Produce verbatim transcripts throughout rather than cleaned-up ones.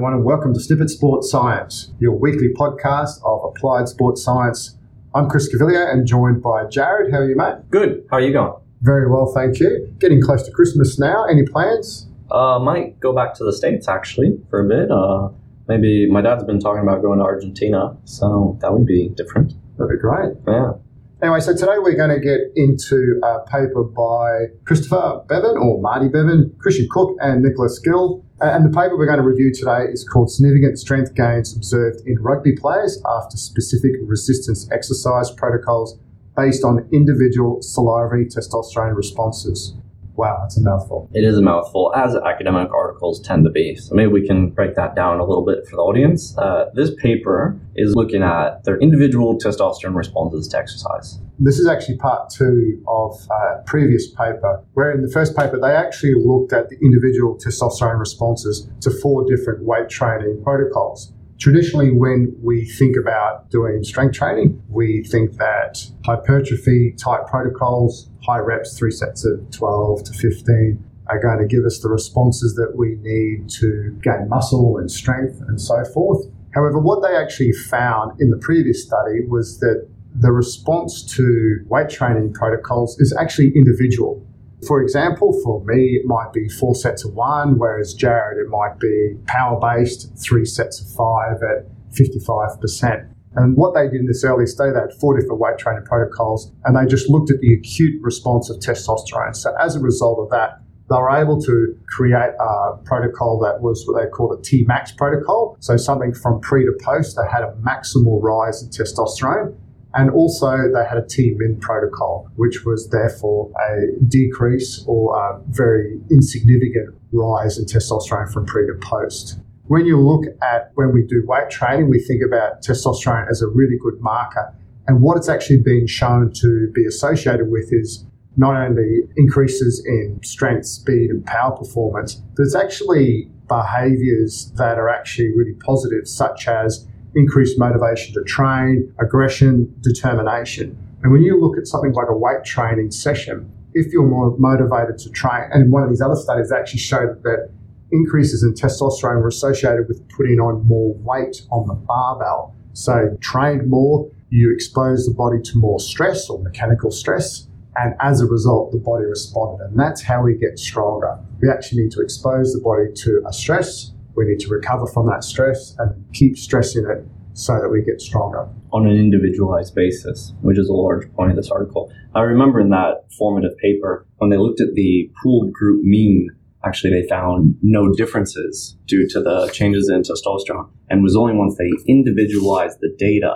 everyone, and welcome to Snippet Sports Science, your weekly podcast of applied sports science. I'm Chris Cavillia and joined by Jared. How are you, mate? Good. How are you going? Very well, thank you. Getting close to Christmas now. Any plans? I uh, might go back to the States, actually, for a bit. Uh, maybe my dad's been talking about going to Argentina, so that would be different. That'd be great. Yeah. Anyway, so today we're going to get into a paper by Christopher Bevan, or Marty Bevan, Christian Cook, and Nicholas Gill. And the paper we're going to review today is called Significant Strength Gains Observed in Rugby Players After Specific Resistance Exercise Protocols Based on Individual Salivary Testosterone Responses. Wow, that's a mouthful. It is a mouthful, as academic articles tend to be. So maybe we can break that down a little bit for the audience. Uh, this paper is looking at their individual testosterone responses to exercise. This is actually part two of a previous paper, where in the first paper they actually looked at the individual testosterone responses to four different weight training protocols. Traditionally, when we think about doing strength training, we think that hypertrophy type protocols, high reps, three sets of twelve to fifteen, are going to give us the responses that we need to gain muscle and strength and so forth. However, what they actually found in the previous study was that the response to weight training protocols is actually individual. For example, for me, it might be four sets of one, whereas Jared, it might be power-based, three sets of five at fifty-five percent. And what they did in this early study, they had four different weight training protocols, and they just looked at the acute response of testosterone. So as a result of that, they were able to create a protocol that was what they called a T max protocol. So something from pre to post, they had a maximal rise in testosterone. And also they had a T min protocol, which was therefore a decrease or a very insignificant rise in testosterone from pre to post. When you look at when we do weight training, we think about testosterone as a really good marker. And what it's actually been shown to be associated with is not only increases in strength, speed, and power performance, but it's actually behaviors that are actually really positive, such as increased motivation to train, aggression, determination. And when you look at something like a weight training session, if you're more motivated to train, and one of these other studies actually showed that increases in testosterone were associated with putting on more weight on the barbell. So trained more, you expose the body to more stress or mechanical stress, and as a result, the body responded. And that's how we get stronger. We actually need to expose the body to a stress. We need to recover from that stress and keep stressing it so that we get stronger. On an individualized basis, which is a large point of this article. I remember in that formative paper, when they looked at the pooled group mean, actually they found no differences due to the changes in testosterone, and was only once they individualized the data,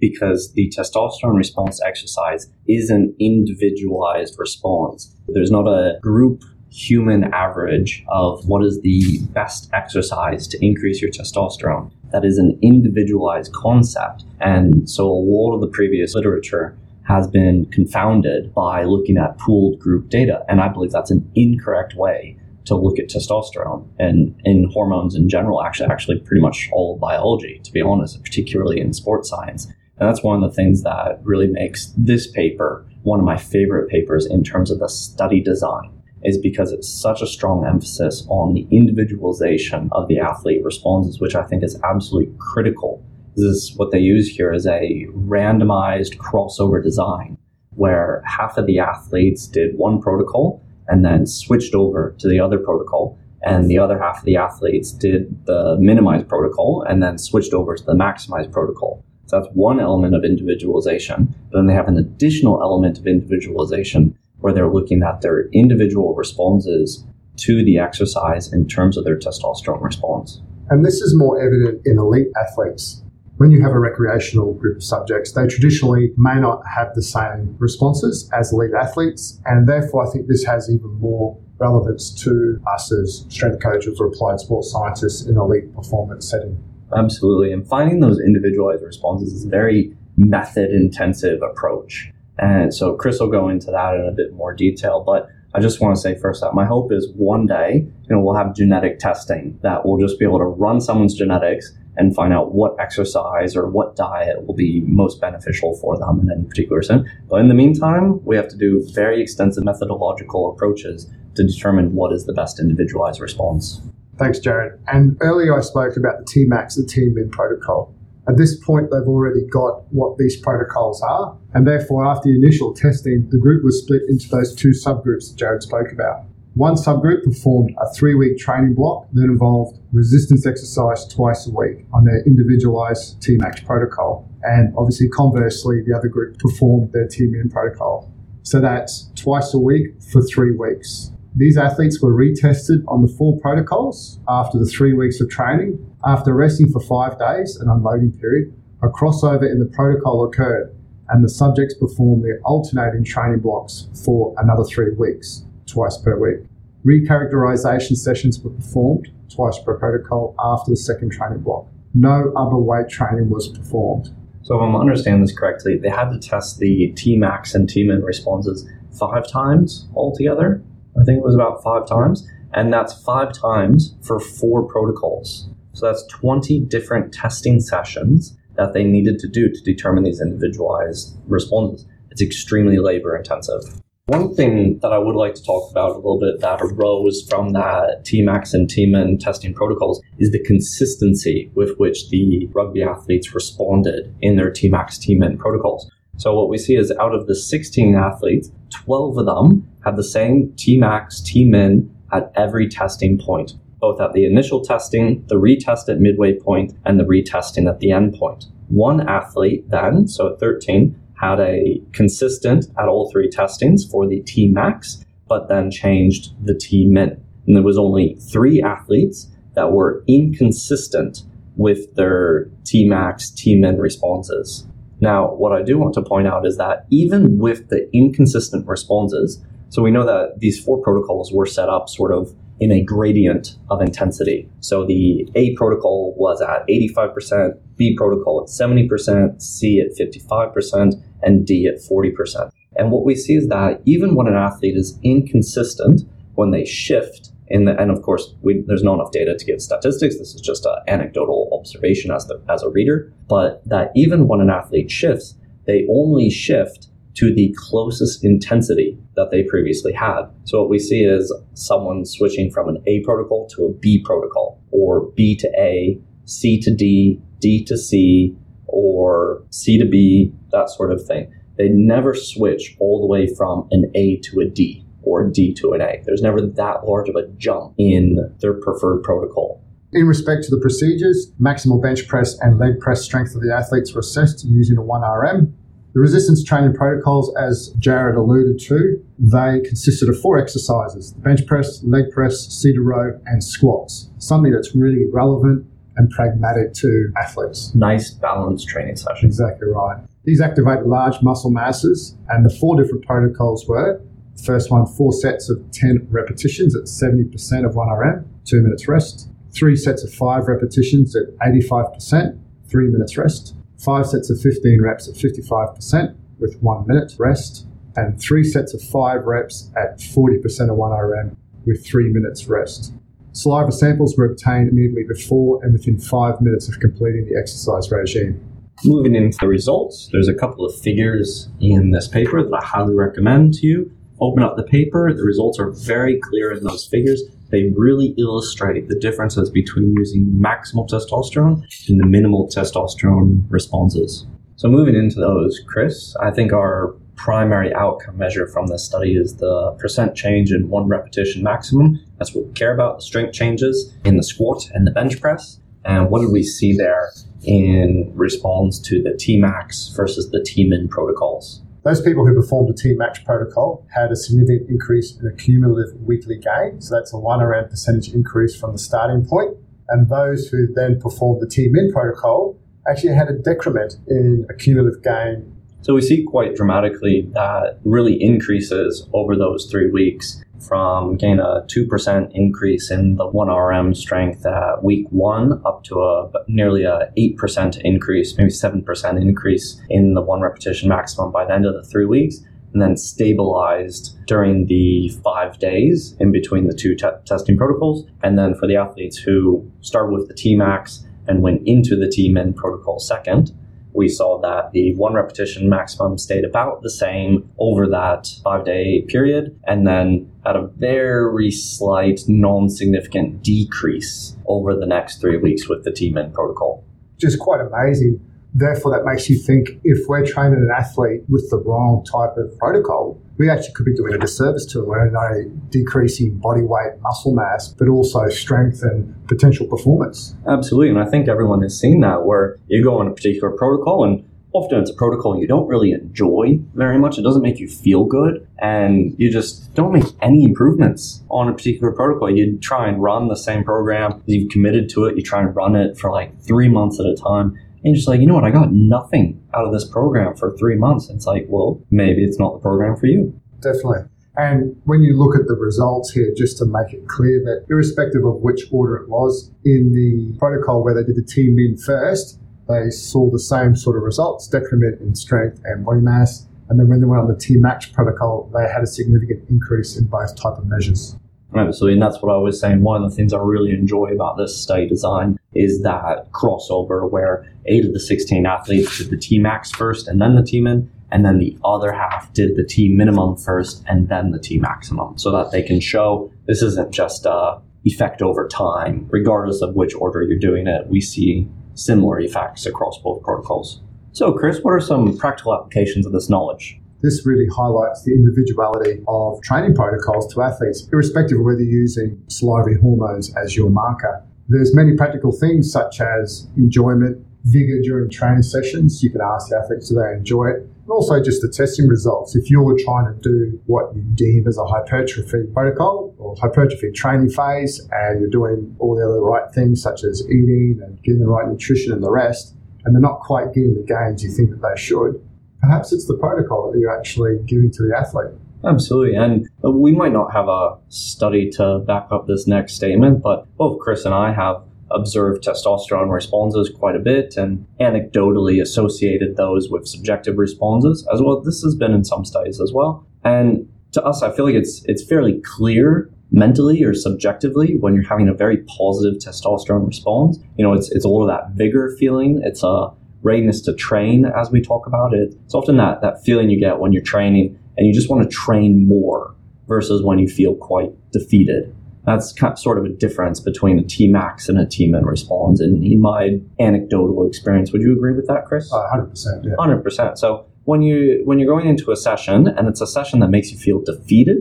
because the testosterone response exercise is an individualized response. There's not a group human average of what is the best exercise to increase your testosterone. That is an individualized concept. And so a lot of the previous literature has been confounded by looking at pooled group data. And I believe that's an incorrect way to look at testosterone and in hormones in general, actually, actually pretty much all biology, to be honest, particularly in sports science. And that's one of the things that really makes this paper one of my favorite papers in terms of the study design, is because it's such a strong emphasis on the individualization of the athlete responses, which I think is absolutely critical. This is what they use here is a randomized crossover design, where half of the athletes did one protocol and then switched over to the other protocol, and the other half of the athletes did the minimized protocol and then switched over to the maximized protocol. So that's one element of individualization. But then they have an additional element of individualization where they're looking at their individual responses to the exercise in terms of their testosterone response. And this is more evident in elite athletes. When you have a recreational group of subjects, they traditionally may not have the same responses as elite athletes, and therefore I think this has even more relevance to us as strength coaches or applied sports scientists in elite performance setting. Absolutely, and finding those individualized responses is a very method-intensive approach. And so Chris will go into that in a bit more detail, but I just want to say first that my hope is one day, you know, we'll have genetic testing that we'll just be able to run someone's genetics and find out what exercise or what diet will be most beneficial for them in any particular sense. But in the meantime, we have to do very extensive methodological approaches to determine what is the best individualized response. Thanks, Jared. And earlier I spoke about the T MAX and T MIN protocol. At this point, they've already got what these protocols are, and therefore, after the initial testing, the group was split into those two subgroups that Jared spoke about. One subgroup performed a three-week training block that involved resistance exercise twice a week on their individualized T MAX protocol, and obviously, conversely, the other group performed their T MIN protocol. So that's twice a week for three weeks. These athletes were retested on the full protocols after the three weeks of training. After resting for five days, an unloading period, a crossover in the protocol occurred, and the subjects performed their alternating training blocks for another three weeks, twice per week. Recharacterization sessions were performed twice per protocol after the second training block. No other weight training was performed. So if I'm understanding this correctly, they had to test the T MAX and T MIN responses five times altogether? I think it was about five times, and that's five times for four protocols. So that's twenty different testing sessions that they needed to do to determine these individualized responses. It's extremely labor intensive. One thing that I would like to talk about a little bit that arose from that T MAX and T MIN testing protocols is the consistency with which the rugby athletes responded in their T MAX, T MIN protocols. So what we see is out of the sixteen athletes, twelve of them had the same T MAX, T MIN at every testing point, both at the initial testing, the retest at midway point, and the retesting at the end point. One athlete then, so thirteen, had a consistent at all three testings for the T MAX, but then changed the T MIN. And there was only three athletes that were inconsistent with their T MAX, T MIN responses. Now, what I do want to point out is that even with the inconsistent responses, so we know that these four protocols were set up sort of in a gradient of intensity. So the A protocol was at eighty-five percent, B protocol at seventy percent, C at fifty-five percent, and D at forty percent. And what we see is that even when an athlete is inconsistent, when they shift, in the, and of course, we, there's not enough data to give statistics. This is just an anecdotal observation as, the, as a reader. But that even when an athlete shifts, they only shift to the closest intensity that they previously had. So what we see is someone switching from an A protocol to a B protocol, or B to A, C to D, D to C, or C to B, that sort of thing. They never switch all the way from an A to a D or a D to an A. There's never that large of a jump in their preferred protocol. In respect to the procedures, maximal bench press and leg press strength of the athletes were assessed using a one R M. The resistance training protocols, as Jared alluded to, they consisted of four exercises: the bench press, leg press, seated row, and squats. Something that's really relevant and pragmatic to athletes. Nice balanced training session. Exactly right. These activate large muscle masses, and the four different protocols were: the first one, four sets of ten repetitions at seventy percent of one R M, two minutes rest; three sets of five repetitions at eighty-five percent, three minutes rest; five sets of fifteen reps at fifty-five percent with one minute rest; and three sets of five reps at forty percent of one R M with three minutes rest. Saliva samples were obtained immediately before and within five minutes of completing the exercise regime. Moving into the results, there's a couple of figures in this paper that I highly recommend to you. Open up the paper. The results are very clear in those figures. They really illustrate the differences between using maximal testosterone and the minimal testosterone responses. So moving into those, Chris, I think our primary outcome measure from this study is the percent change in one repetition maximum. That's what we care about, the strength changes in the squat and the bench press. And what did we see there in response to the T MAX versus the T MIN protocols? Those people who performed a T MAX protocol had a significant increase in a cumulative weekly gain. So that's a one R M percentage increase from the starting point. And those who then performed the T MIN protocol actually had a decrement in a cumulative gain. So we see quite dramatically that really increases over those three weeks from gain a two percent increase in the one R M strength at week one up to a nearly a eight percent increase, maybe seven percent increase in the one repetition maximum by the end of the three weeks, and then stabilized during the five days in between the two te- testing protocols. And then for the athletes who started with the T MAX and went into the T MIN protocol second, we saw that the one repetition maximum stayed about the same over that five-day period, and then at a very slight, non-significant decrease over the next three weeks with the T M I N protocol. Just quite amazing. Therefore, that makes you think, if we're training an athlete with the wrong type of protocol, we actually could be doing a disservice to them. We're not only decreasing body weight, muscle mass, but also strength and potential performance. Absolutely. And I think everyone has seen that, where you go on a particular protocol, and often it's a protocol you don't really enjoy very much. It doesn't make you feel good, and you just don't make any improvements on a particular protocol. You try and run the same program. You've committed to it. You try and run it for like three months at a time. And you're just like, you know what, I got nothing out of this program for three months. It's like, well, maybe it's not the program for you. Definitely. And when you look at the results here, just to make it clear that irrespective of which order it was in the protocol where they did the T M I N first, they saw the same sort of results, decrement in strength and body mass. And then when they went on the T max protocol, they had a significant increase in both type of measures. Absolutely, and that's what I was saying. One of the things I really enjoy about this study design is that crossover where eight of the sixteen athletes did the T max first and then the T min, and then the other half did the T minimum first and then the T maximum, so that they can show this isn't just a effect over time. Regardless of which order you're doing it, we see similar effects across both protocols. So, Chris, what are some practical applications of this knowledge? This really highlights the individuality of training protocols to athletes, irrespective of whether you're using salivary hormones as your marker. There's many practical things such as enjoyment, vigor during training sessions. You can ask the athletes, do they enjoy it? And also just the testing results. If you're trying to do what you deem as a hypertrophy protocol or hypertrophy training phase, and you're doing all the other right things such as eating and getting the right nutrition and the rest, and they're not quite getting the gains you think that they should, perhaps it's the protocol that you're actually giving to the athlete. Absolutely. And we might not have a study to back up this next statement, but both Chris and I have observed testosterone responses quite a bit and anecdotally associated those with subjective responses as well. This has been in some studies as well. And to us, I feel like it's it's fairly clear mentally or subjectively when you're having a very positive testosterone response. You know, it's it's a lot of that vigor feeling. It's a readiness to train, as we talk about it. It's often that, that feeling you get when you're training and you just want to train more versus when you feel quite defeated. That's kind of, sort of a difference between a T max and a T min response. And in my anecdotal experience, would you agree with that, Chris? Uh, one hundred percent. Yeah. one hundred percent. So when, you, when you're going into a session and it's a session that makes you feel defeated,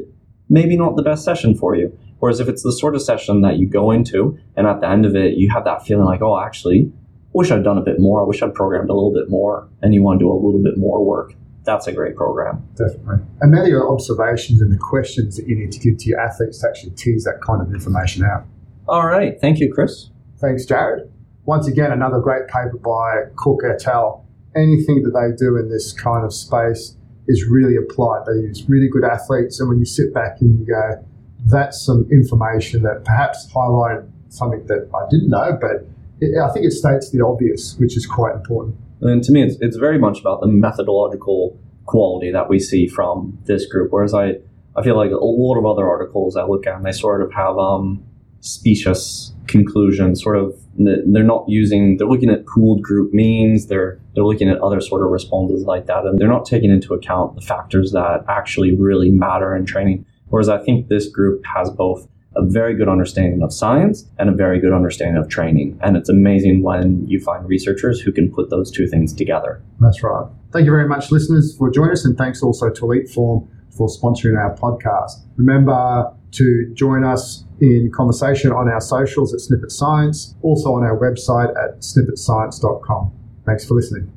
maybe not the best session for you. Whereas if it's the sort of session that you go into and at the end of it, you have that feeling like, oh, actually, wish I'd done a bit more. I wish I'd programmed a little bit more, and you want to do a little bit more work. That's a great program. Definitely. And there are your observations and the questions that you need to give to your athletes to actually tease that kind of information out. All right. Thank you, Chris. Thanks, Jared. Once again, another great paper by Cook et al. Anything that they do in this kind of space is really applied. They use really good athletes, and when you sit back and you go, that's some information that perhaps highlighted something that I didn't know, but I think it states the obvious, which is quite important. And to me, it's, it's very much about the methodological quality that we see from this group, whereas I, I feel like a lot of other articles I look at, and they sort of have um, specious conclusions, sort of, they're not using, they're looking at pooled group means, they're, they're looking at other sort of responses like that, and they're not taking into account the factors that actually really matter in training, whereas I think this group has both a very good understanding of science and a very good understanding of training. And it's amazing when you find researchers who can put those two things together. That's right. Thank you very much, listeners, for joining us. And thanks also to Elite Form for sponsoring our podcast. Remember to join us in conversation on our socials at Snippet Science, also on our website at snippet science dot com. Thanks for listening.